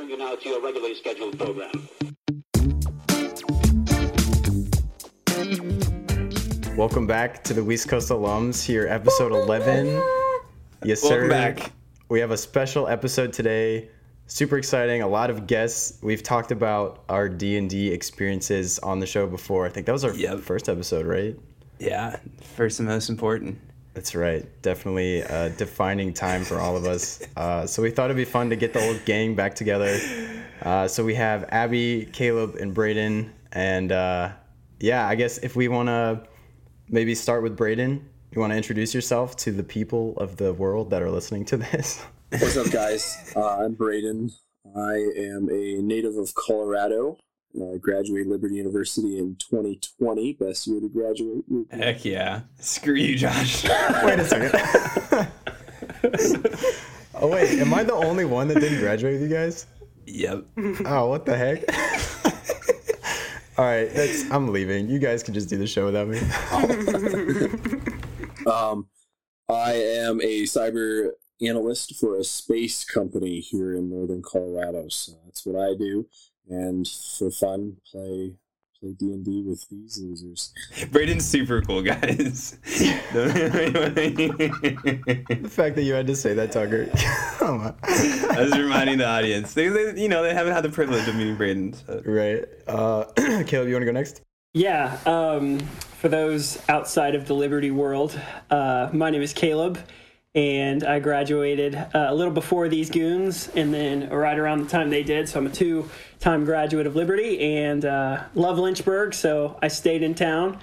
return you now to your regularly scheduled program. Welcome back to the West Coast Alums here, episode 11. Yes, sir. Welcome back. We have a special episode today. Super exciting. A lot of guests. We've talked about our D&D experiences on the show before. I think that was our first episode, right? Yeah, first and most important. That's right. Definitely a defining time for all of us. So we thought it'd be fun to get the old gang back together. So we have Abby, Caleb, and Brayden. And I guess if we want to maybe start with Brayden, you want to introduce yourself to the people of the world that are listening to this? What's up, guys? I'm Brayden. I am a native of Colorado. I graduated Liberty University in 2020. Best year to graduate. Heck yeah. Screw you, Josh. Wait a second. Oh, wait. Am I the only one that didn't graduate with you guys? Yep. Oh, what the heck? All right. I'm leaving. You guys can just do the show without me. I am a cyber analyst for a space company here in northern Colorado. So that's what I do. And for fun, play D&D with these losers. Brayden's super cool, guys. The fact that you had to say that, Tucker. I was reminding the audience. They haven't had the privilege of meeting Brayden. So. Right. Caleb, you want to go next? Yeah. For those outside of the Liberty world, my name is Caleb. And I graduated a little before these goons, and then right around the time they did. So I'm a two-time graduate of Liberty, and love Lynchburg, so I stayed in town.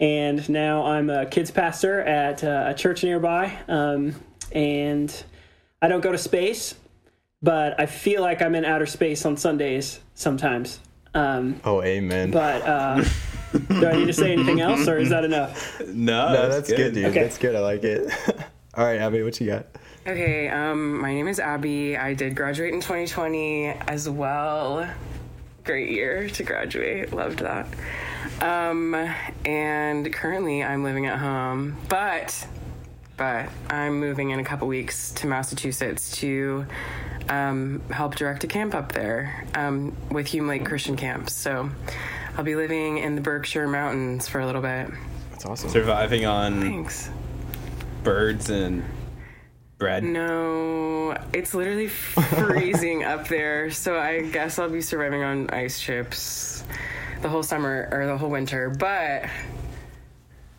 And now I'm a kids pastor at a church nearby, and I don't go to space, but I feel like I'm in outer space on Sundays sometimes. Amen. But... do I need to say anything else, or is that enough? No, that's good, dude. Okay. That's good. I like it. All right, Abby, what you got? Okay, my name is Abby. I did graduate in 2020 as well. Great year to graduate. Loved that. And currently I'm living at home, but I'm moving in a couple weeks to Massachusetts to help direct a camp up there with Hume Lake Christian Camp. So I'll be living in the Berkshire Mountains for a little bit. That's awesome. Surviving on... Thanks. Birds and bread? No, it's literally freezing up there, so I guess I'll be surviving on ice chips the whole summer or the whole winter, but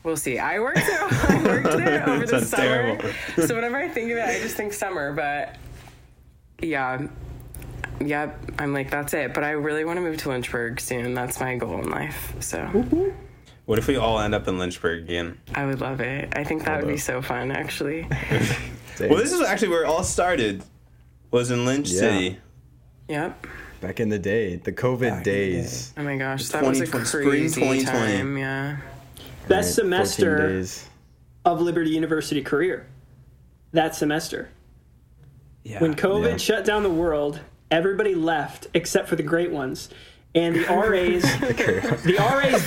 we'll see. I worked there over the summer. Terrible. So whenever I think of it, I just think summer, but yeah, I'm like, that's it. But I really want to move to Lynchburg soon. That's my goal in life, so... Mm-hmm. What if we all end up in Lynchburg again? I would love it. I think that would be so fun, actually. Well, this is actually where it all started, was in Lynch City. Yep. Back in the day, the COVID days. Oh my gosh, that was a crazy time, yeah. Best semester of Liberty University career, that semester. Yeah. When COVID shut down the world, everybody left except for the great ones. And the RAs,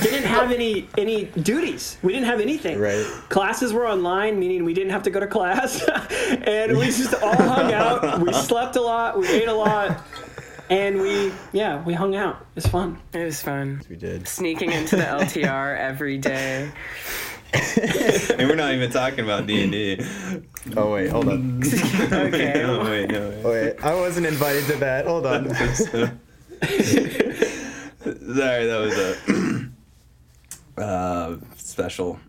didn't have any duties. We didn't have anything. Right. Classes were online, meaning we didn't have to go to class, and we just all hung out. We slept a lot. We ate a lot, and we hung out. It's fun. It was fun. We did sneaking into the LTR every day. And we're not even talking about D&D. Oh, wait, hold on. Okay. Wait, I wasn't invited to that. Hold on. Sorry, that was a special.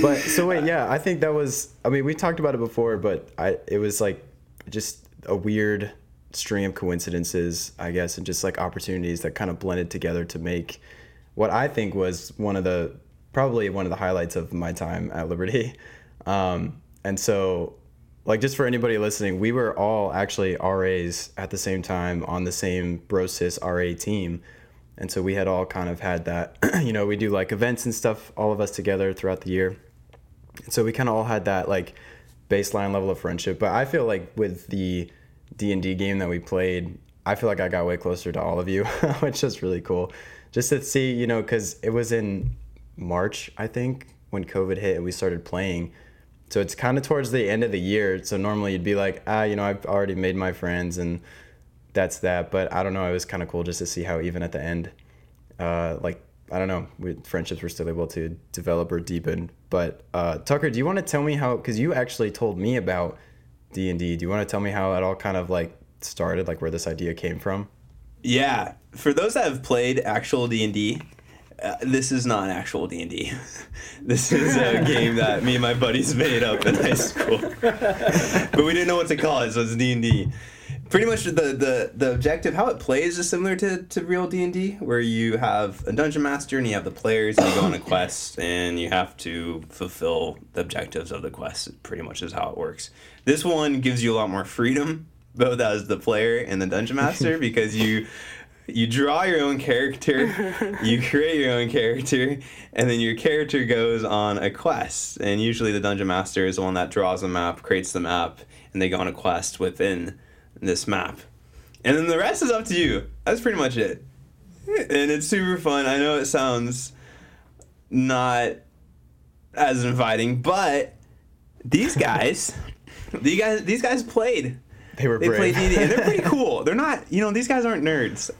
But so wait, I think that was. I mean, we talked about it before, but it was like just a weird string of coincidences, I guess, and just like opportunities that kind of blended together to make what I think was probably one of the highlights of my time at Liberty. And so, like, just for anybody listening, we were all actually RAs at the same time on the same BroSys RA team. And so we had all kind of had that, we do like events and stuff, all of us together throughout the year. And so we kind of all had that like baseline level of friendship. But I feel like with the D&D game that we played, I feel like I got way closer to all of you, which is really cool. Just to see, because it was in March, I think, when COVID hit and we started playing. So it's kind of towards the end of the year. So normally you'd be like, I've already made my friends and that's that. But I don't know, it was kind of cool just to see how even at the end, friendships were still able to develop or deepen. But Tucker, do you want to tell me how, because you actually told me about D&D, do you want to tell me how it all kind of like started, like where this idea came from? Yeah, for those that have played actual D&D, this is not actual D&D. This is a game that me and my buddies made up in high school. But we didn't know what to call it, so it's D&D. Pretty much the objective, how it plays is similar to real D&D, where you have a dungeon master and you have the players and you go on a quest and you have to fulfill the objectives of the quest. It pretty much is how it works. This one gives you a lot more freedom, both as the player and the dungeon master, because you draw your own character, you create your own character, and then your character goes on a quest. And usually the dungeon master is the one that draws the map, creates the map, and they go on a quest within this map. And then the rest is up to you. That's pretty much it. And it's super fun. I know it sounds not as inviting, but these guys played. They played D&D, and they're pretty cool. They're not, these guys aren't nerds.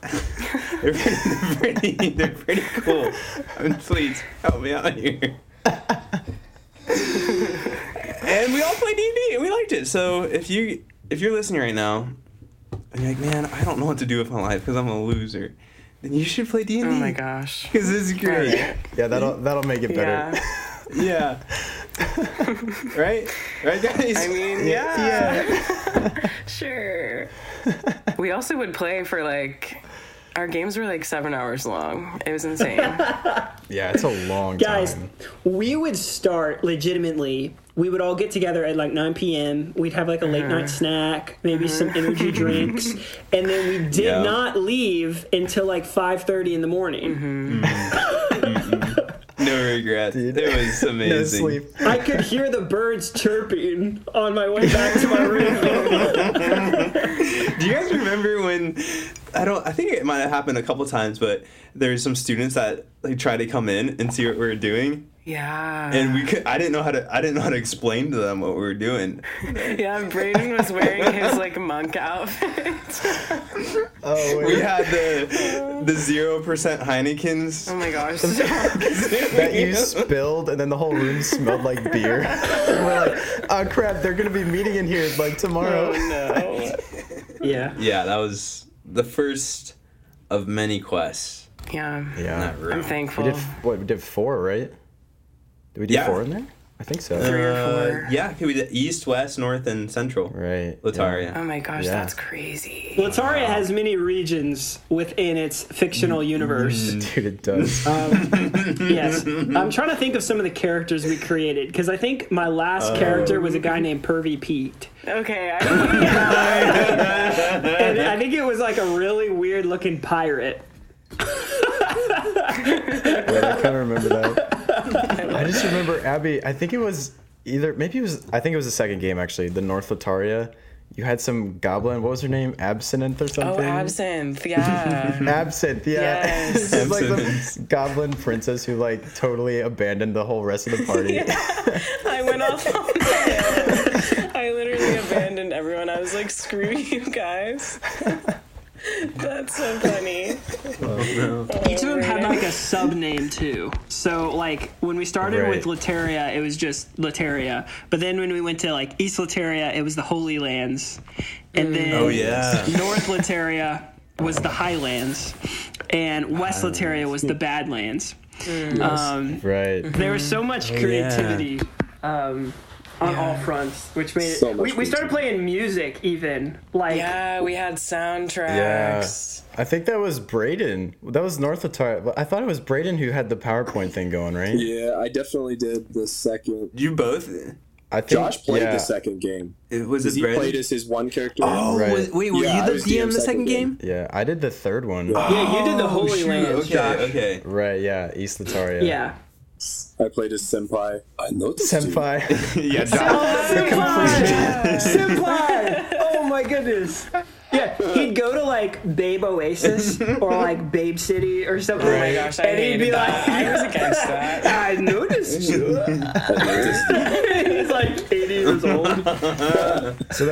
They're pretty cool. I mean, please help me out here. And we all played D&D, and we liked it. So if you're listening right now, and you're like, man, I don't know what to do with my life because I'm a loser, then you should play D&D. Oh my gosh. Because it's great. Yeah, that'll make it better. Yeah. Right, guys? I mean, yeah. Sure. We also would play for, our games were, 7 hours long. It was insane. Yeah, it's a long time. Guys, we would start legitimately. We would all get together at 9 p.m. We'd have a late night snack, maybe some energy drinks, and then we did not leave until 5:30 in the morning. Mm-hmm. Mm-hmm. No regrets. Dude. It was amazing. No sleep. I could hear the birds chirping on my way back to my room. Do you guys remember when? I think it might have happened a couple times, but there's some students that try to come in and see what we were doing. Yeah. And I didn't know how to explain to them what we were doing. Yeah, Braden was wearing his monk outfit. Oh, wait. We had the 0% Heinekens. Oh my gosh. That you spilled, and then the whole room smelled like beer. And we're oh crap, they're going to be meeting in here tomorrow. Oh no. Yeah. Yeah, that was the first of many quests. Yeah. In that room. I'm thankful. We did four, right? Did we do four in there? I think so. 3 or 4. Yeah, we did East, West, North, and Central. Right. Lataria. Yeah. Oh my gosh, that's crazy. Lataria has many regions within its fictional universe. Dude, it does. Yes. I'm trying to think of some of the characters we created, because I think my last character was a guy named Pervy Pete. Okay. And I think it was a really weird-looking pirate. Wait, I kind of remember that. I just remember Abby. I think it was the second game actually. The North Lataria. You had some goblin. What was her name? Absinth or something. Oh, Absinth. Yeah. Absinth. Yeah. Yes. It's the goblin princess who totally abandoned the whole rest of the party. Yeah. I went off on that. I literally abandoned everyone. I was like, screw you guys. That's so funny. Oh, no. Each of them had a sub name too. So when we started with Lataria, it was just Lataria. But then when we went to East Lataria, it was the Holy Lands, and then North Lataria was the Highlands, and West Lataria was the Badlands. Mm. There was so much creativity. On all fronts, which made it. We started playing music even. We had soundtracks. Yeah. I think that was Braden. That was North Lataria. I thought it was Braden who had the PowerPoint thing going, right? Yeah, I definitely did the second. You both? I think Josh played the second game. It Braden? He played as his one character. Oh, right. Wait, were you the DM the second game? Yeah, I did the third one. Yeah, you did the Holy Lands. Okay. Right, yeah, East Lataria. Yeah. I played as Senpai. I know this Senpai. Senpai! Oh my goodness. Yeah, he'd go to like Babe Oasis or like Babe City or something. Oh my gosh, and he'd be that. Like, I was against that. I noticed you. He's like 80 years old. So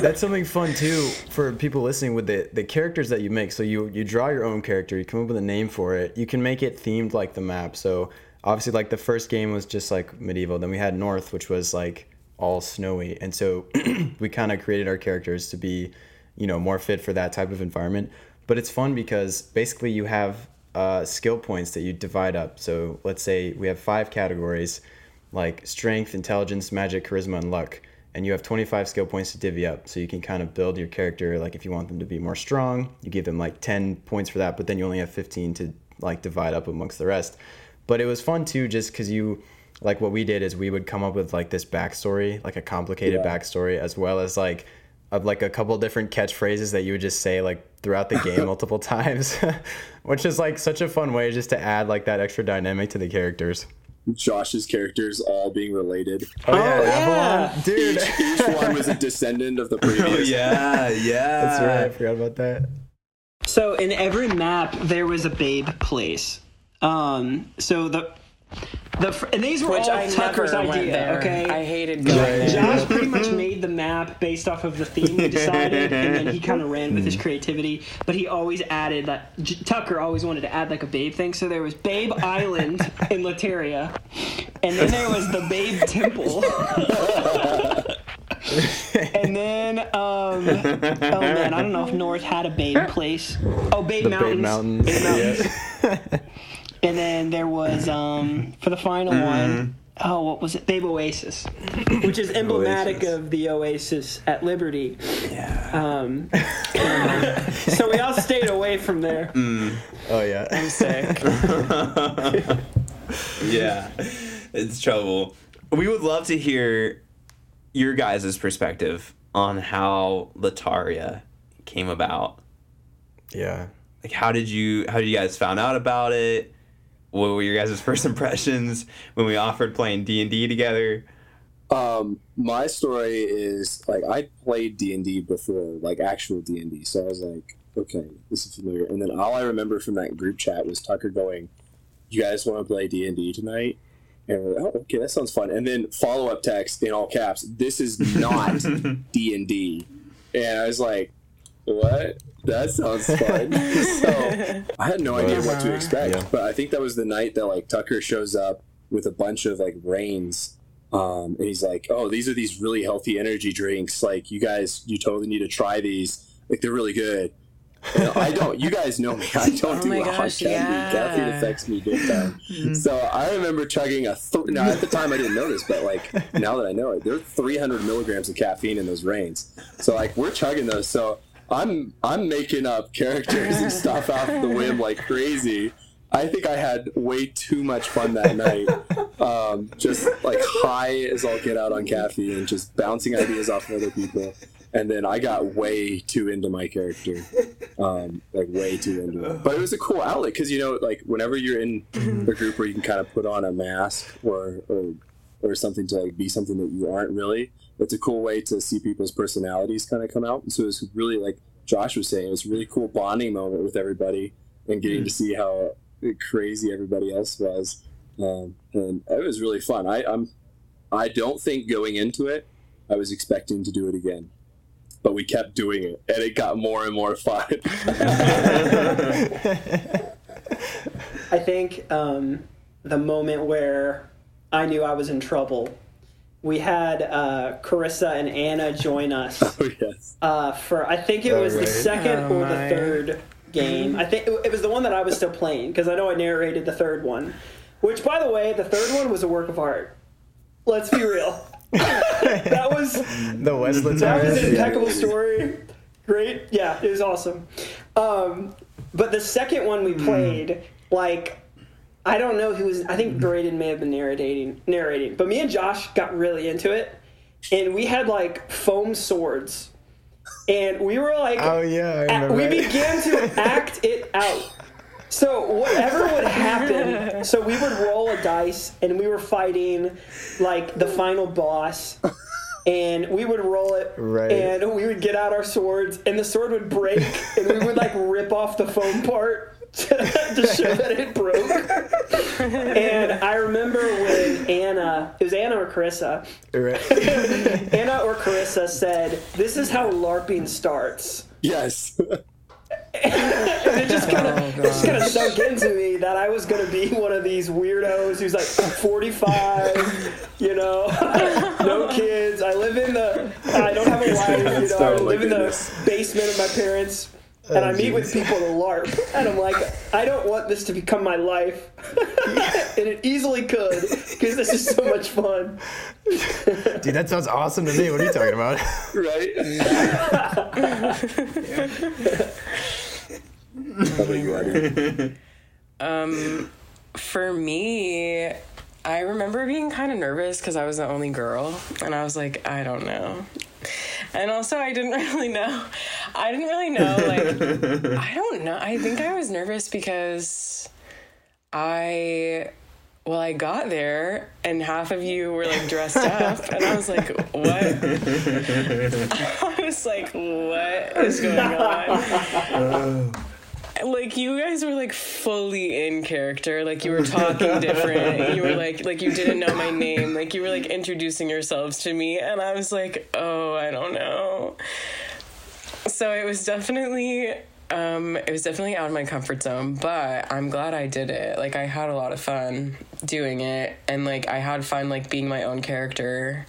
that's something fun too for people listening with the characters that you make. So you draw your own character, you come up with a name for it, you can make it themed like the map. So obviously, like the first game was just like medieval. Then we had North, which was like all snowy, and so we kind of created our characters to be, you know, more fit for that type of environment. But it's fun because basically you have skill points that you divide up. So let's say we have 5 categories, like strength, intelligence, magic, charisma, and luck, and you have 25 skill points to divvy up. So you can kind of build your character. Like if you want them to be more strong, you give them like 10 points for that, but then you only have 15 to like divide up amongst the rest. But it was fun too, just because you, like what we did is we would come up with like this backstory, like a complicated backstory, as well as like a couple different catchphrases that you would just say like throughout the game multiple times, which is like such a fun way just to add like that extra dynamic to the characters. Josh's characters all being related. Oh yeah, Avalon, dude. Each one was a descendant of the previous. Yeah. That's right. I forgot about that. So in every map there was a Babe place. So and these were all Tucker's idea, okay? I hated going there. Josh pretty much made the map based off of the theme we decided, and then he kind of ran with his creativity, but he always added that, Tucker always wanted to add like a Babe thing, so there was Babe Island in Lataria, and then there was the Babe Temple. And then, oh man, I don't know if North had a Babe place. Oh, Babe Mountains. Babe Mountains. Yes. And then there was, for the final one, what was it? Babe Oasis, which is emblematic of the Oasis at Liberty. Yeah. So we all stayed away from there. Mm. Oh, yeah. I'm sick. Yeah. It's trouble. We would love to hear your guys' perspective on how Lataria came about. Yeah. Like, how did you guys found out about it? What were your guys' first impressions when we offered playing D&D together? My story is, like, I played D&D before, like, actual D&D. So I was like, okay, this is familiar. And then all I remember from that group chat was Tucker going, you guys want to play D&D tonight? And we're like, oh, okay, that sounds fun. And then follow-up text in all caps, this is not D&D. And I was like, what? That sounds fun. So I had no idea what to expect, but I think that was the night that like Tucker shows up with a bunch of like reins, and he's like, "Oh, these are these really healthy energy drinks. Like you totally need to try these. Like they're really good." And I don't. You guys know me. I don't do hot candy. Caffeine affects me big time. Mm-hmm. So I remember chugging now at the time I didn't notice, but like now that I know it, there are 300 milligrams of caffeine in those reins. So like we're chugging those. So. I'm making up characters and stuff off the whim like crazy. I think I had way too much fun that night. Just like high as all get out on caffeine and just bouncing ideas off of other people. And then I got way too into my character. Way too into it. But it was a cool outlet because, you know, like whenever you're in a group where you can kind of put on a mask or something to like be something that you aren't really, it's a cool way to see people's personalities kind of come out. And so it was really, like Josh was saying, it was a really cool bonding moment with everybody and getting to see how crazy everybody else was. And it was really fun. I don't think going into it, I was expecting to do it again. But we kept doing it, and it got more and more fun. I think the moment where I knew I was in trouble, we had Carissa and Anna join us for, I think it was the second or the third game. I think it was the one that I was still playing, because I know I narrated the third one, which, by the way, the third one was a work of art. Let's be real. That was the West Lataria. That was an impeccable story. Great. Yeah, it was awesome. But the second one we played, like, I don't know who was. I think Braden may have been narrating, but me and Josh got really into it, and we had like foam swords, and we were like, "Oh yeah!" We began to act it out. So whatever would happen, so we would roll a dice, and we were fighting like the final boss. and we would roll it, right. And we would get out our swords, and the sword would break, and we would, like, rip off the foam part to show that it broke. And I remember when Anna or Carissa said, "This is how LARPing starts." Yes. And it just kind of sunk into me that I was going to be one of these weirdos who's like 45, you know, no kids. I don't have a wife, you know, I live in the basement of my parents, and I meet with people to LARP, and I'm like, I don't want this to become my life, and it easily could, because this is so much fun. Dude, that sounds awesome to me. What are you talking about? Right? Yeah. How about you, Roger? For me, I remember being kind of nervous because I was the only girl, and I was like, I don't know. And also, I didn't really know, I don't know. I think I was nervous because I got there and half of you were, like, dressed up. And I was like, what? I was like, what is going on? Like, you guys were, like, fully in character. Like, you were talking different. You were, like you didn't know my name. Like, you were, like, introducing yourselves to me. And I was like, oh, I don't know. So it was definitely out of my comfort zone, but I'm glad I did it. Like, I had a lot of fun doing it. And, like, I had fun, like, being my own character.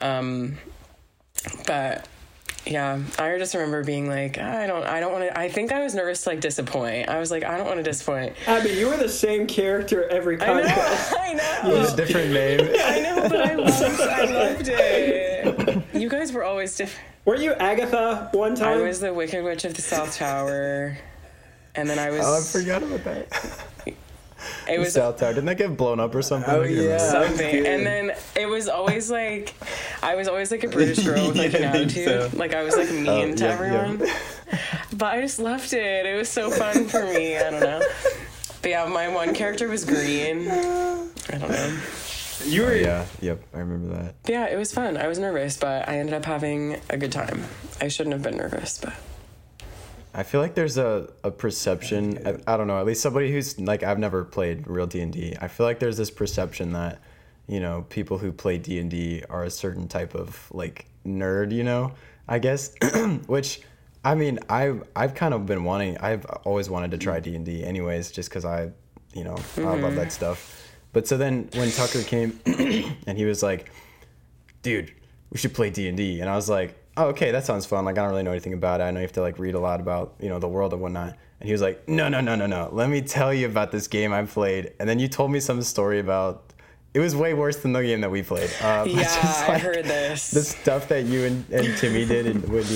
But... yeah, I just remember being like, I don't want to. I think I was nervous to, like, disappoint. I was like, I don't want to disappoint. Abby, you were the same character every contest. I know. With a different name. I know, but I loved it. You guys were always different. Were you Agatha one time? I was the Wicked Witch of the South Tower, and then I was. Oh, I forgot about that. It was South Tower. Didn't that get blown up or something? Oh, yeah. Something. And then it was always like, I was always like a British girl with, like, an attitude. So. Like, I was like mean to everyone. Yeah. But I just loved it. It was so fun for me. I don't know. But yeah, my one character was green. I don't know. You were. Yeah. Yep. I remember that. But yeah, it was fun. I was nervous, but I ended up having a good time. I shouldn't have been nervous, but. I feel like there's a perception, I don't know, at least somebody who's, like, I've never played real D&D. I feel like there's this perception that, you know, people who play D&D are a certain type of, like, nerd, you know, I guess, which, I mean, I've kind of been wanting, I've always wanted to try D&D anyways, just because I, you know, I love that stuff. But so then when Tucker came and he was like, dude, we should play D&D. And I was like, oh, okay, that sounds fun. Like, I don't really know anything about it. I know you have to, like, read a lot about, you know, the world and whatnot. And he was like, no. Let me tell you about this game I played. And then you told me some story about, it was way worse than the game that we played. Yeah, just, like, I heard this. The stuff that you and Timmy did with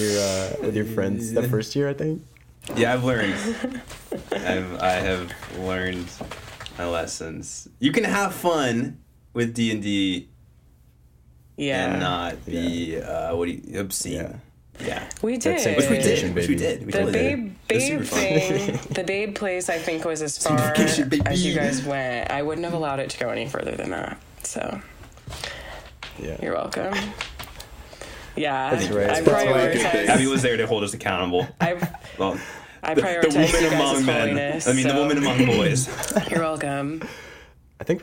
your friends the first year, I think. Yeah, I have learned my lessons. You can have fun with D&D. Yeah. And not be, obscene. Yeah. We did. Which we did. The Babe place, I think, was as far as you guys went. I wouldn't have allowed it to go any further than that. So, yeah. You're welcome. Yeah. That's right. I prioritized. Abby was there to hold us accountable. I prioritized the woman among men. I mean, so. The woman among boys. You're welcome. I think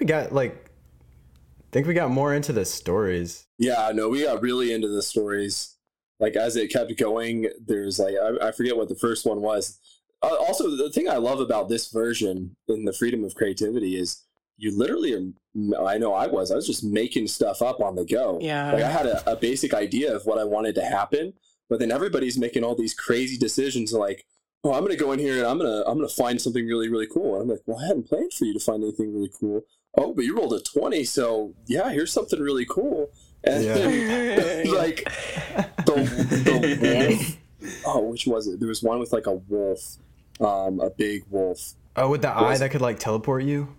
we got more into the stories. Yeah, no, we got really into the stories. Like, as it kept going, there's, like, I forget what the first one was. Also, the thing I love about this version in the freedom of creativity is you literally are, I know I was just making stuff up on the go. Yeah. Like, I had a basic idea of what I wanted to happen, but then everybody's making all these crazy decisions like, oh, I'm going to go in here and I'm going to find something really, really cool. And I'm like, well, I hadn't planned for you to find anything really cool. Oh, but you rolled a 20, so yeah, here's something really cool. And then, like, the wolf. Oh, which was it? There was one with, like, a wolf, a big wolf. Oh, with the eye that could, like, teleport you?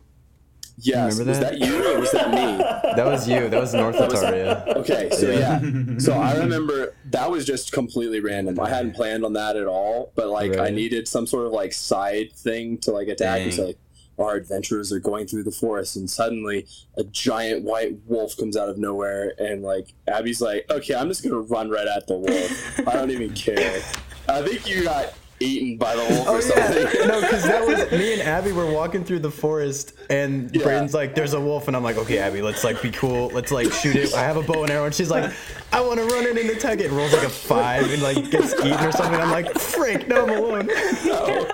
Yes. Remember that? Was that you or was that me? That was you. That was North Lataria. Okay, so yeah. So I remember that was just completely random. I hadn't planned on that at all, but, like, right. I needed some sort of, like, side thing to, like, attack. Dang. And so, like, our adventurers are going through the forest, and suddenly a giant white wolf comes out of nowhere, and like Abby's like, okay, I'm just gonna run right at the wolf. I don't even care. I think you got eaten by the wolf or something. Yeah. No, because that was me and Abby were walking through the forest, and Brayden's like, there's a wolf, and I'm like, okay, Abby, let's like be cool, let's like shoot it. I have a bow and arrow, and she's like, I want to run in and attack it. And rolls like a 5 and like gets eaten or something. I'm like, frick, no, I'm alone. No.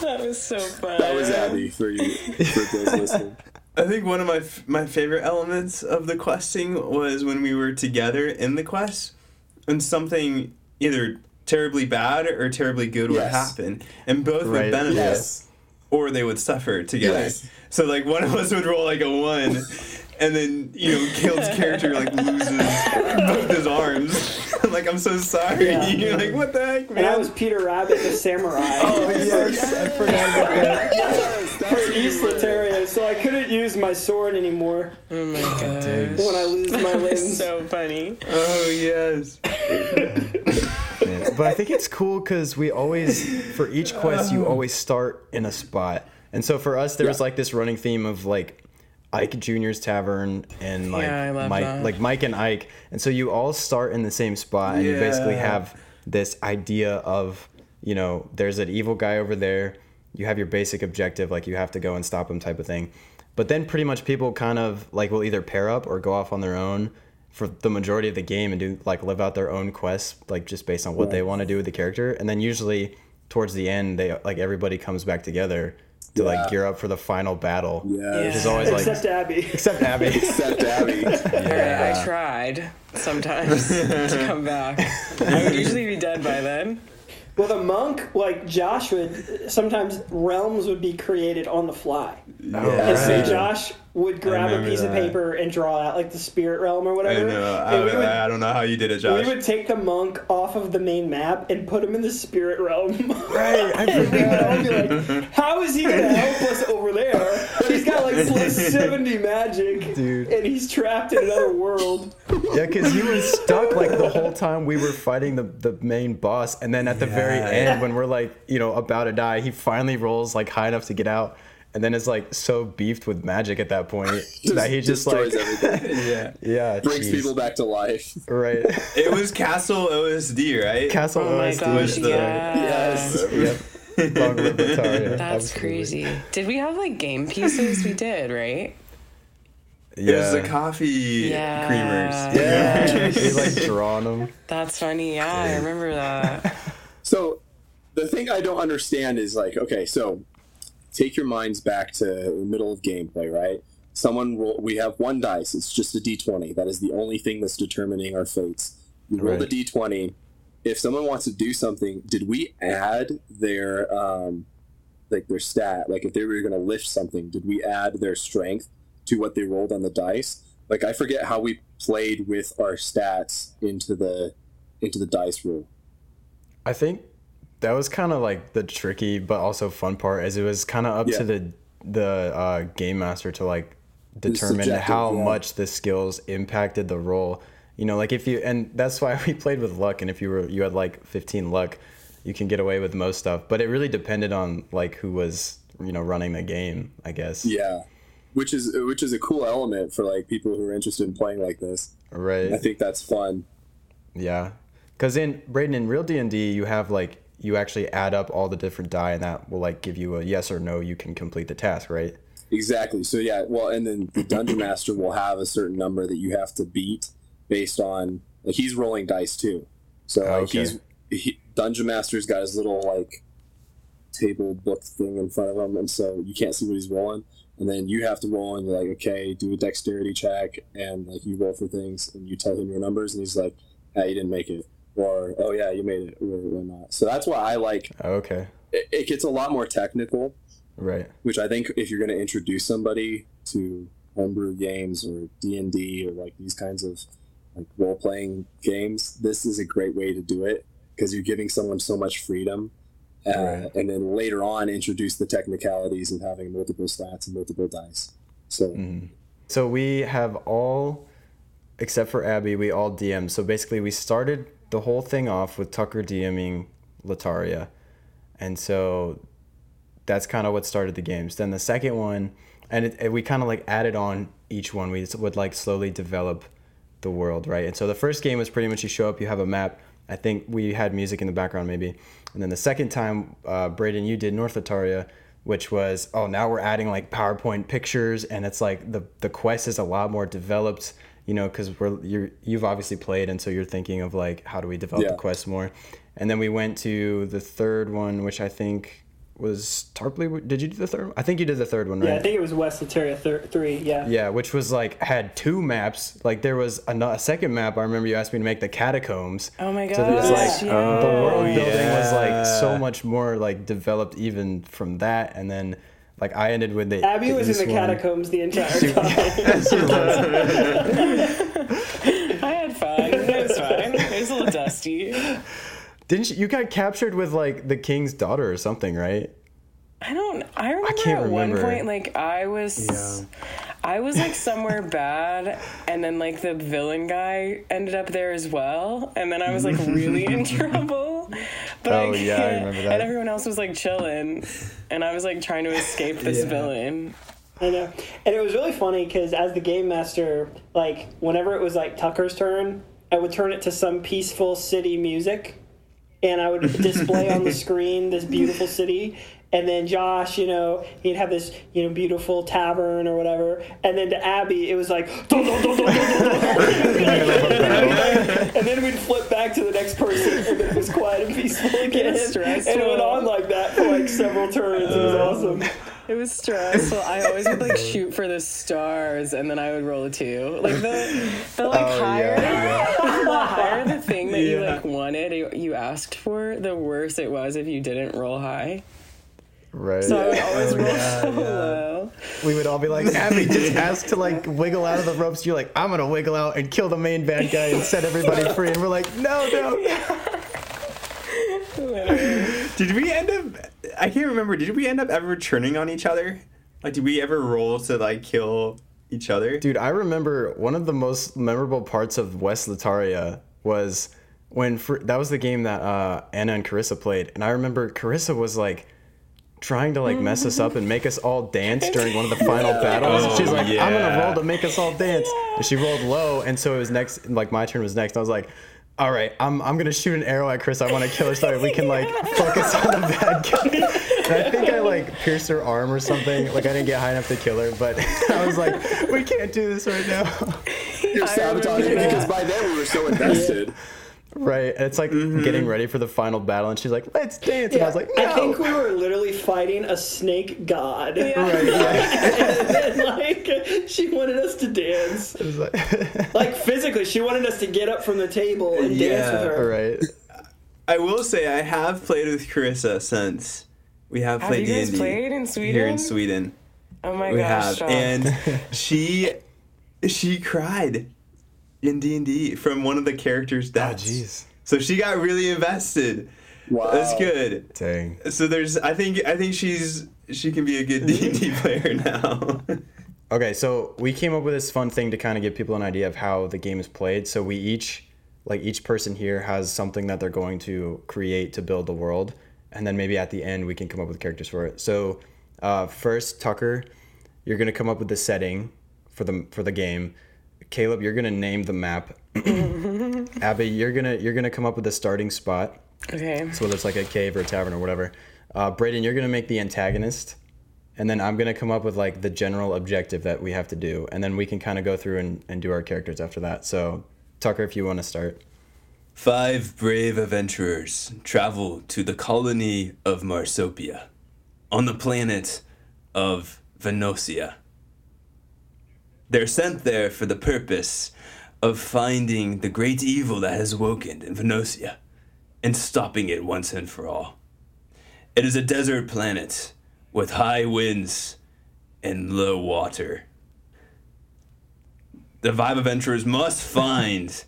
That was so fun. That was Abby for you, for those listening. I think one of my favorite elements of the questing was when we were together in the quest, and something either terribly bad or terribly good would happen, and both would benefit or they would suffer together. So like one of us would roll like a 1 and then, you know, Caleb's character like loses both his arms. Like, I'm so sorry. You're like, what the heck, man? And I was Peter Rabbit the Samurai. Oh, yes. I forgot about that. For East Lataria, so I couldn't use my sword anymore. Oh, my God. Dude. When I lose my limbs. So funny. Oh, yes. But I think it's cool because we always, for each quest, you always start in a spot. And so for us, there was like this running theme of like, Ike Jr.'s Tavern and like Mike and Ike, and so you all start in the same spot, and you basically have this idea of, you know, there's an evil guy over there, you have your basic objective, like you have to go and stop him type of thing, but then pretty much people kind of like will either pair up or go off on their own for the majority of the game and do like live out their own quests, like just based on what they want to do with the character, and then usually towards the end they like everybody comes back together to like gear up for the final battle, which is always like except Abby. I tried sometimes to come back. I would usually be dead by then. Well, the monk, like Josh, would sometimes realms would be created on the fly, and so Josh would grab a piece of paper and draw out like the spirit realm or whatever. I don't know how you did it, Josh. We would take the monk off of the main map and put him in the spirit realm. Right. I and we would all be like, how is he gonna help us over there? He's got like plus 70 magic, dude, and he's trapped in another world. Yeah, because he was stuck like the whole time we were fighting the main boss, and then at the very end when we're like, you know, about to die, he finally rolls like high enough to get out. And then it's like so beefed with magic at that point that he just destroys everything. Brings people back to life. Right. It was Castle OSD, right? Castle OSD. My gosh, was the... Yes. Yep. Long live Lataria. That's crazy. Did we have like game pieces? We did, right? Yeah. It was the coffee creamers. Yeah. He like drawn them. That's funny. Yeah, I remember that. So the thing I don't understand is like, okay, so take your minds back to the middle of gameplay, right? We have one dice. It's just a D20. That is the only thing that's determining our fates. You roll the D20. If someone wants to do something, did we add their like their stat? Like if they were going to lift something, did we add their strength to what they rolled on the dice? Like I forget how we played with our stats into the dice roll. I think that was kind of like the tricky but also fun part, as it was kind of up to the game master to like determine how much the skills impacted the role. You know, like if you, and that's why we played with luck. And if you had like 15 luck, you can get away with most stuff. But it really depended on like who was, you know, running the game, I guess. Yeah, which is a cool element for like people who are interested in playing like this. Right. I think that's fun. Yeah, because in real D&D, you have like, you actually add up all the different die, and that will like give you a yes or no, you can complete the task, right? Exactly. So yeah, well, and then the dungeon master will have a certain number that you have to beat based on, like, he's rolling dice too. So like, dungeon master's got his little like table book thing in front of him, and so you can't see what he's rolling, and then you have to roll, and you're like, okay, do a dexterity check, and like you roll for things, and you tell him your numbers, and he's like, hey, you didn't make it. Or, oh yeah, you made it, or not. So that's why I like... Okay. It gets a lot more technical. Right. Which I think if you're going to introduce somebody to homebrew games or D&D or like these kinds of like role-playing games, this is a great way to do it, because you're giving someone so much freedom. Right. And then later on introduce the technicalities and having multiple stats and multiple dice. So, So we have all, except for Abby, we all DM. So basically we started the whole thing off with Tucker DMing Lataria, and so that's kind of what started the games. Then the second one, and we kind of like added on each one. We would like slowly develop the world, right? And so the first game was pretty much you show up, you have a map. I think we had music in the background maybe. And then the second time, Braden, you did North Lataria, which was, oh, now we're adding like PowerPoint pictures, and it's like the quest is a lot more developed, you know, because you've obviously played, and so you're thinking of like, how do we develop the quest more? And then we went to the third one, which I think was Tarpley. Did you do the third one? I think you did the third one, right? Yeah, I think it was West Lataria 3, yeah. Yeah, which was like, had two maps. Like there was a second map, I remember you asked me to make the catacombs. Oh my god. So there's like, the world building was like so much more like developed even from that. And then like I ended with the Abby was in the catacombs the entire time. I had fun. It was fine. It was a little dusty. Didn't you got captured with like the king's daughter or something, right? I remember. One point like I was like somewhere bad, and then like the villain guy ended up there as well, and then I was like really in trouble. But I remember that. And everyone else was like chilling, and I was like trying to escape this villain. I know. And it was really funny because as the game master, like whenever it was like Tucker's turn, I would turn it to some peaceful city music. And I would display on the screen this beautiful city. And then Josh, you know, he'd have this, you know, beautiful tavern or whatever. And then to Abby, it was like, and then we'd flip back to the next person, and it was quiet and peaceful again. And it went on like that for like several turns. It was awesome. It was stressful. I always would like shoot for the stars, and then I would roll a 2. Like the higher the thing that you like wanted, you asked for, the worse it was if you didn't roll high. Right. So I would always roll so low. We would all be like, Abby, just ask to like wiggle out of the ropes. You're like, I'm gonna wiggle out and kill the main bad guy and set everybody free. And we're like, no. Yeah. Did we end up? I can't remember. Did we end up ever turning on each other? Like, did we ever roll to like kill each other? Dude, I remember one of the most memorable parts of West Lataria was when that was the game that Anna and Carissa played, and I remember Carissa was like trying to like mess us up and make us all dance during one of the final battles. Oh, she's like, I'm gonna roll to make us all dance, and she rolled low, and so it was next. Like my turn was next. I was like, all right, I'm going to shoot an arrow at Chris. I want to kill her so that we can, like, focus on the bad guy. And I think I, like, pierced her arm or something. Like, I didn't get high enough to kill her, but I was like, we can't do this right now. You're sabotaging because by then we were so invested. Right, and it's like getting ready for the final battle, and she's like, let's dance, and I was like, no. I think we were literally fighting a snake god. Yeah. Right, and then, like, she wanted us to dance. It was like... like, physically, she wanted us to get up from the table and dance with her. Right. I will say, I have played with Carissa since we have played D&D. Have you guys played in Sweden? Here in Sweden. Oh my gosh. We have, and she cried. In D&D from one of the characters' deaths. Oh, jeez. So she got really invested. Wow. That's good. Dang. So there's I think she can be a good D&D player now. Okay, so we came up with this fun thing to kind of give people an idea of how the game is played. So we each person here has something that they're going to create to build the world, and then maybe at the end we can come up with characters for it. So first, Tucker, you're going to come up with the setting for the game. Caleb, you're gonna name the map. Abby, you're gonna come up with the starting spot. Okay. So whether it's like a cave or a tavern or whatever. Braden, you're gonna make the antagonist, and then I'm gonna come up with like the general objective that we have to do, and then we can kind of go through and do our characters after that. So, Tucker, if you want to start. 5 brave adventurers travel to the colony of Marsopia, on the planet of Venosia. They're sent there for the purpose of finding the great evil that has awoken in Venosia and stopping it once and for all. It is a desert planet with high winds and low water. The five adventurers must find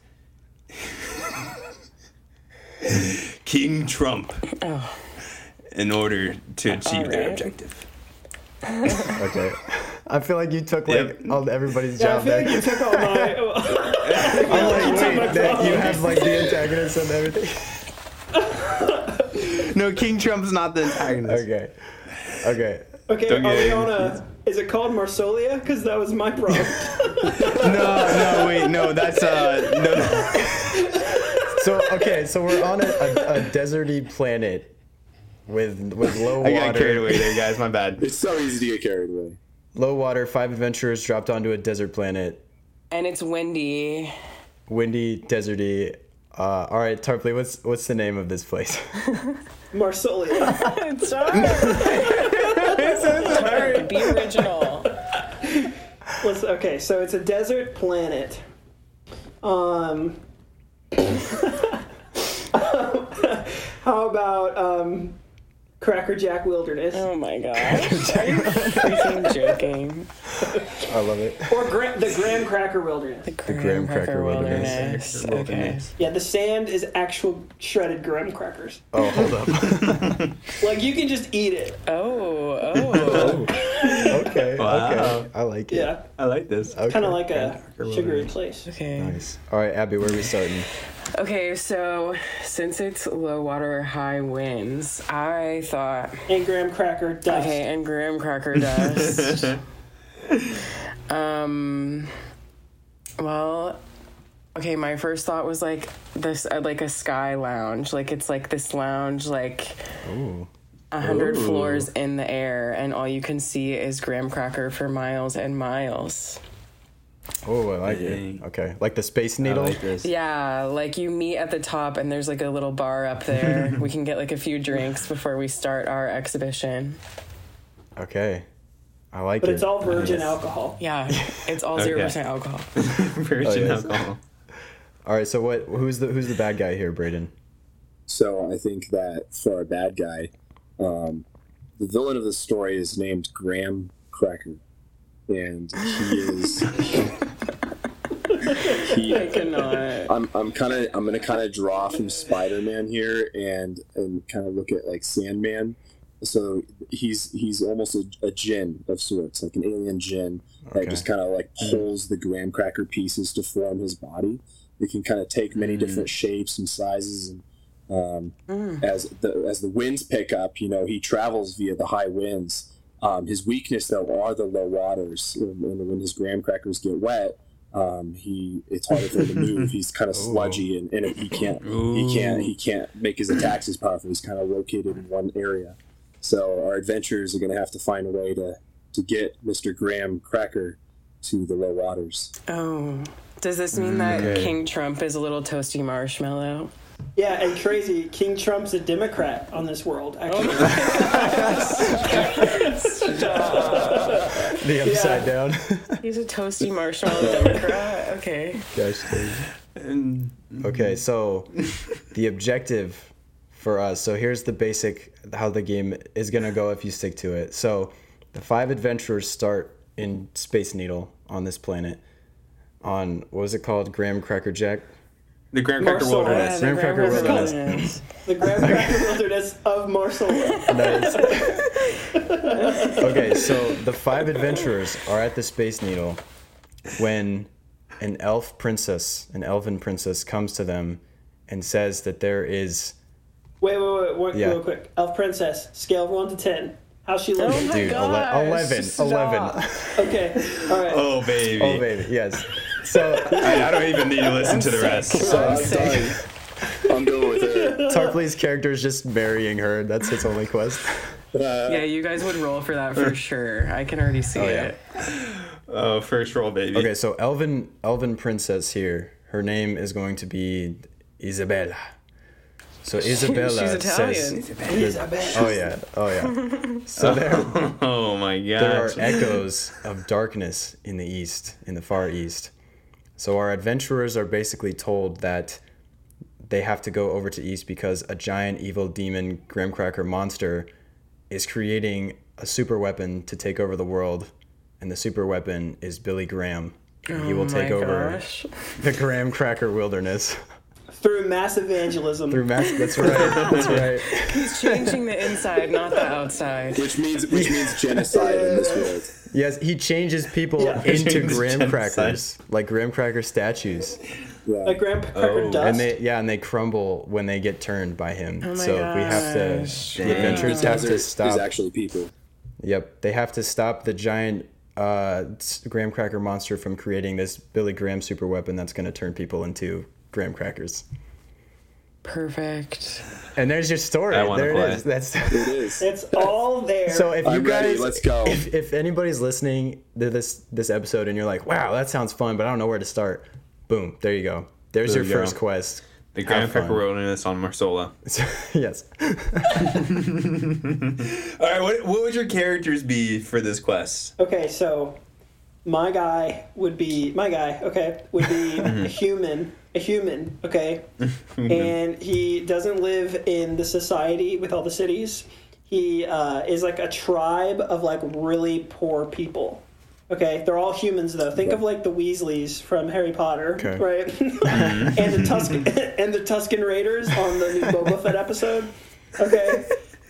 King Trump in order to achieve their objective. Okay. I feel like you took like all everybody's job back. Like you took all my. I'm like, wait, you have like the antagonist and everything. No, King Trump's not the antagonist. Okay. Okay, don't are we on a... Is it called Marsoli? Because that was my prompt. No, wait, that's... So we're on a deserty planet with low water. I got carried away there, guys. My bad. It's so easy to get carried away. Low water, 5 adventurers dropped onto a desert planet. And it's windy. Windy, deserty. All right, Tarpley, what's the name of this place? Marsoli. It's hard. Be original. Okay, so it's a desert planet. How about Cracker Jack Wilderness? Oh my gosh. Are you freaking joking? I love it. Or the Graham Cracker Wilderness. The Graham Cracker Wilderness. Okay. Yeah, the sand is actual shredded Graham crackers. Oh, hold up. Like, you can just eat it. Oh. Okay. Wow. Okay. I like it. Yeah. I like this. Okay. Kind of like a sugary place. Okay. Nice. All right, Abby, where are we starting? Okay, so since it's low water, high winds, I thought... And graham cracker dust. Okay, and graham cracker dust. Well, okay, my first thought was, like, this, like, a sky lounge. Like, it's, like, this lounge, like... Ooh. 100 floors in the air, and all you can see is graham cracker for miles and miles. Oh, I like it. Okay, like the Space Needle. Like this. Yeah, like you meet at the top, and there's like a little bar up there. We can get like a few drinks before we start our exhibition. Okay, I like it. But it's all virgin alcohol. Yeah, it's all 0% alcohol. Virgin alcohol. All right, so what? Who's the bad guy here, Brayden? So I think that for a bad guy, the villain of the story is named Graham Cracker. And he is. I cannot. I'm gonna draw from Spider-Man here and kind of look at like Sandman. So he's almost a djinn of sorts, like an alien djinn that just kind of like pulls the graham cracker pieces to form his body. It can kind of take many different shapes and sizes. And as the winds pick up, you know, he travels via the high winds. His weakness, though, are the low waters. And when his graham crackers get wet, it's harder for him to move. He's kind of sludgy, and he can't make his attacks as powerful. He's kind of located in one area. So our adventurers are going to have to find a way to get Mr. Graham Cracker to the low waters. Oh, does this mean that King Trump is a little toasty marshmallow? Yeah, and crazy, King Trump's a Democrat on this world, actually. Oh my the upside down. He's a toasty marshmallow Democrat. Okay. Gosh, dude. Okay, so the objective for us, so here's the basic how the game is going to go if you stick to it. So the 5 adventurers start in Space Needle on this planet on, what was it called, Graham Cracker Jack? The Graham Cracker Wilderness. The Graham Cracker Wilderness. The Graham Cracker Wilderness of Marsoli. Nice. Okay, so the 5 adventurers are at the Space Needle when an elven princess, comes to them and says that there is... Wait, real quick. Elf princess, scale of 1 to 10. How's she looking? Oh dude, 11. Okay, all right. Oh, baby, yes. So I don't even need to listen to the rest. I'm going with it. Tarpley's character is just marrying her. That's his only quest. Yeah, you guys would roll for that for sure. I can already see it. Oh, first roll, baby. Okay, so Elven princess here. Her name is going to be Isabella. So Isabella She's Italian. Says, Isabella. Oh yeah. So there are echoes of darkness in the east, in the far east. So our adventurers are basically told that they have to go over to east because a giant evil demon graham cracker monster is creating a super weapon to take over the world, and the super weapon is Billy Graham. He will take over the graham cracker wilderness. Through mass evangelism. That's right. That's right. He's changing the inside, not the outside. Which means genocide in this world. Yes, he changes people into graham crackers, like graham cracker statues. Yeah. Like graham cracker dust. And they crumble when they get turned by him. Oh my gosh. The adventurers have to stop. There's actually people. Yep. They have to stop the giant graham cracker monster from creating this Billy Graham super weapon that's going to turn people into graham crackers. Perfect. And there's your story. There it is. It is. It's all there. So if you guys, let's go. If anybody's listening to this episode and you're like, wow, that sounds fun, but I don't know where to start. Boom. There you go. There's your first quest. The Graham Cracker Wilderness on Marsoli. Yes. All right. What would your characters be for this quest? Okay. So my guy would be a human, okay? And he doesn't live in the society with all the cities. He is like a tribe of like really poor people, okay? They're all humans, though. Think of like the Weasleys from Harry Potter, okay, right? and the Tusken Raiders on the new Boba Fett episode, okay?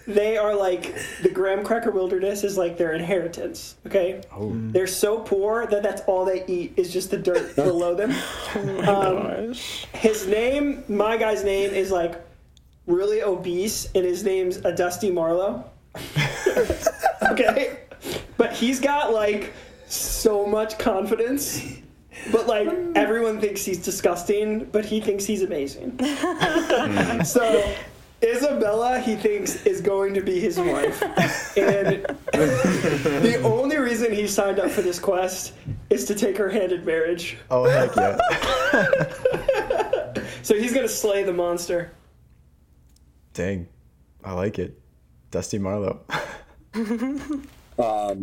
They are like, the Graham Cracker Wilderness is like their inheritance, okay? Oh. They're so poor that that's all they eat is just the dirt below them. Oh my gosh. My guy's name is like really obese, and his name's a Dusty Marlowe. Okay? But he's got like so much confidence, but like everyone thinks he's disgusting, but he thinks he's amazing. So... Isabella, he thinks, is going to be his wife. And the only reason he signed up for this quest is to take her hand in marriage. Oh, heck yeah. So he's going to slay the monster. Dang. I like it. Dusty Marlowe. So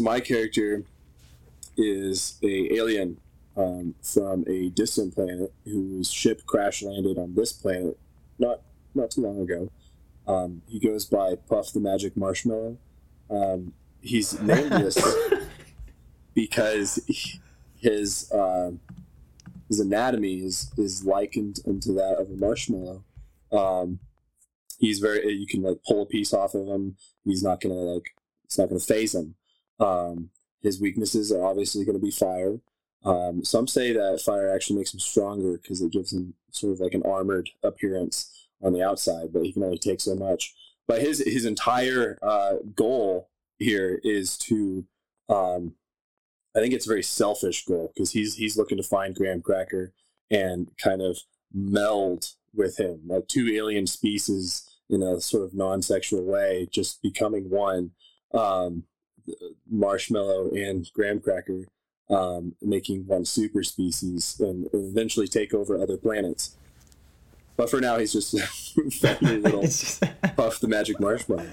my character is a alien from a distant planet whose ship crash-landed on this planet. Not too long ago. He goes by Puff the Magic Marshmallow. He's named this because his anatomy is likened unto that of a marshmallow. He's very, you can like pull a piece off of him. It's not gonna faze him. His weaknesses are obviously gonna be fire. Some say that fire actually makes him stronger because it gives him sort of like an armored appearance on the outside, but he can only take so much. But his entire goal here is to, I think it's a very selfish goal, because he's looking to find Graham Cracker and kind of meld with him, like two alien species in a sort of non-sexual way, just becoming one, Marshmallow and Graham Cracker, making one super species and eventually take over other planets. But for now, he's just a funny little Puff the Magic Marshmallow.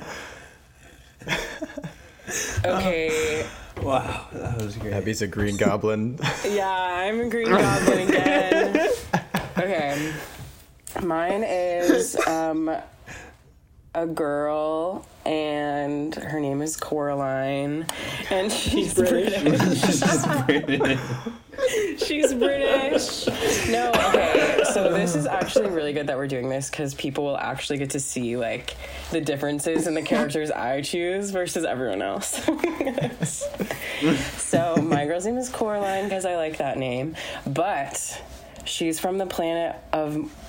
Okay. Wow, that was great. Abby's a Green Goblin. Yeah, I'm a Green Goblin again. Okay. Mine is a girl, and her name is Coraline. And she's British. She's British. No, okay. So this is actually really good that we're doing this, because people will actually get to see like the differences in the characters I choose versus everyone else. So my girl's name is Coraline because I like that name, but she's from the planet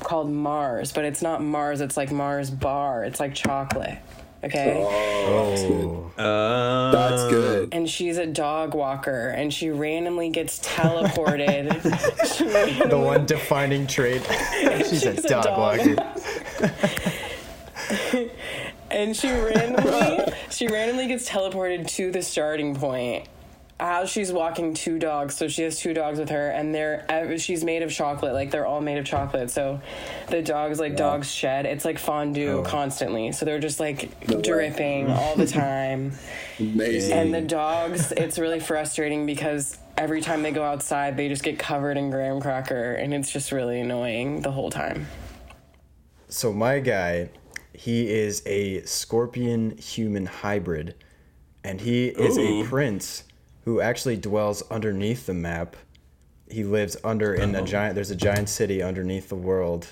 called Mars, but it's not Mars. It's like Mars bar. It's like chocolate. Okay. Oh, that's good. And she's a dog walker, and she randomly gets teleported. The one defining trait. She's a dog walker. And she randomly gets teleported to the starting point. How she's walking two dogs, so she has two dogs with her, and she's made of chocolate, like they're all made of chocolate. So the dogs, like dogs shed, it's like fondue constantly. So they're just like dripping all the time. Amazing. And the dogs, it's really frustrating because every time they go outside, they just get covered in graham cracker, and it's just really annoying the whole time. So my guy, he is a scorpion human hybrid, and he is a prince who actually dwells underneath the map. He lives there's a giant city underneath the world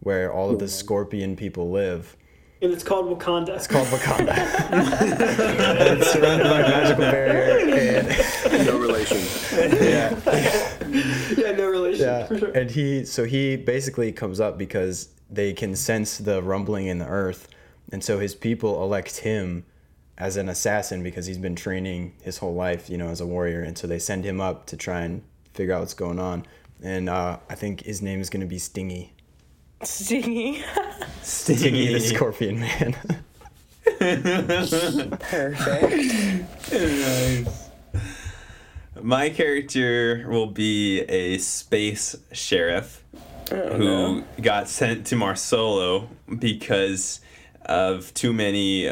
where all of the scorpion people live. And it's called Wakanda. It's surrounded by a magical barrier. And no relation. Yeah. Yeah, no relation. Yeah. For sure. And he basically comes up because they can sense the rumbling in the earth. And so his people elect him as an assassin because he's been training his whole life, you know, as a warrior. And so they send him up to try and figure out what's going on. And I think his name is going to be Stingy. Stingy? Stingy the Scorpion Man. Perfect. Nice. My character will be a space sheriff got sent to Marsolo because of too many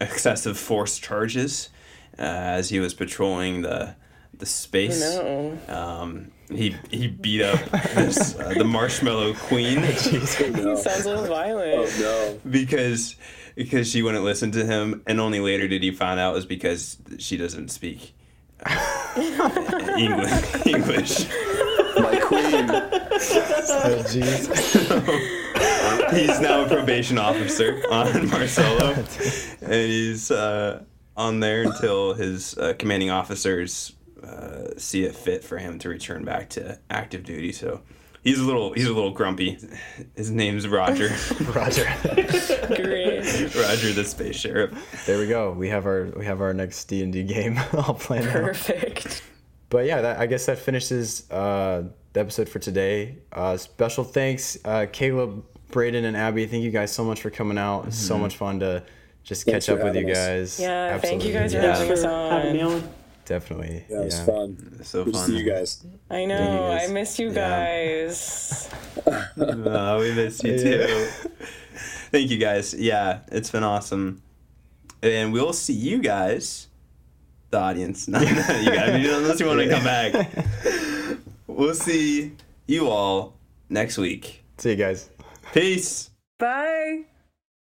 excessive force charges as he was patrolling the space. No. He beat up the Marshmallow Queen. Jeez, no. He sounds a little violent. Oh no! Because she wouldn't listen to him, and only later did he find out it was because she doesn't speak English. My queen. Oh jeez. So, he's now a probation officer on Marsolo, and he's on there until his commanding officers see it fit for him to return back to active duty. So he's a little grumpy. His name's Roger. Roger. Great. Roger the space sheriff. There we go. We have our next D&D game all planned out. Perfect. But yeah, I guess that finishes the episode for today. Special thanks Caleb, Braden, and Abby. Thank you guys so much for coming out. It's so much fun to just catch up with you guys. Yeah, absolutely. Thank you guys for having us on. Having me on. Definitely. Yeah, it was fun. It was so good fun. See you guys. I know. I miss you guys. No, we miss you too. Thank you guys. Yeah, it's been awesome. And we'll see you guys, the audience. Not you guys, unless you want to come back. We'll see you all next week. See you guys. Peace. Bye.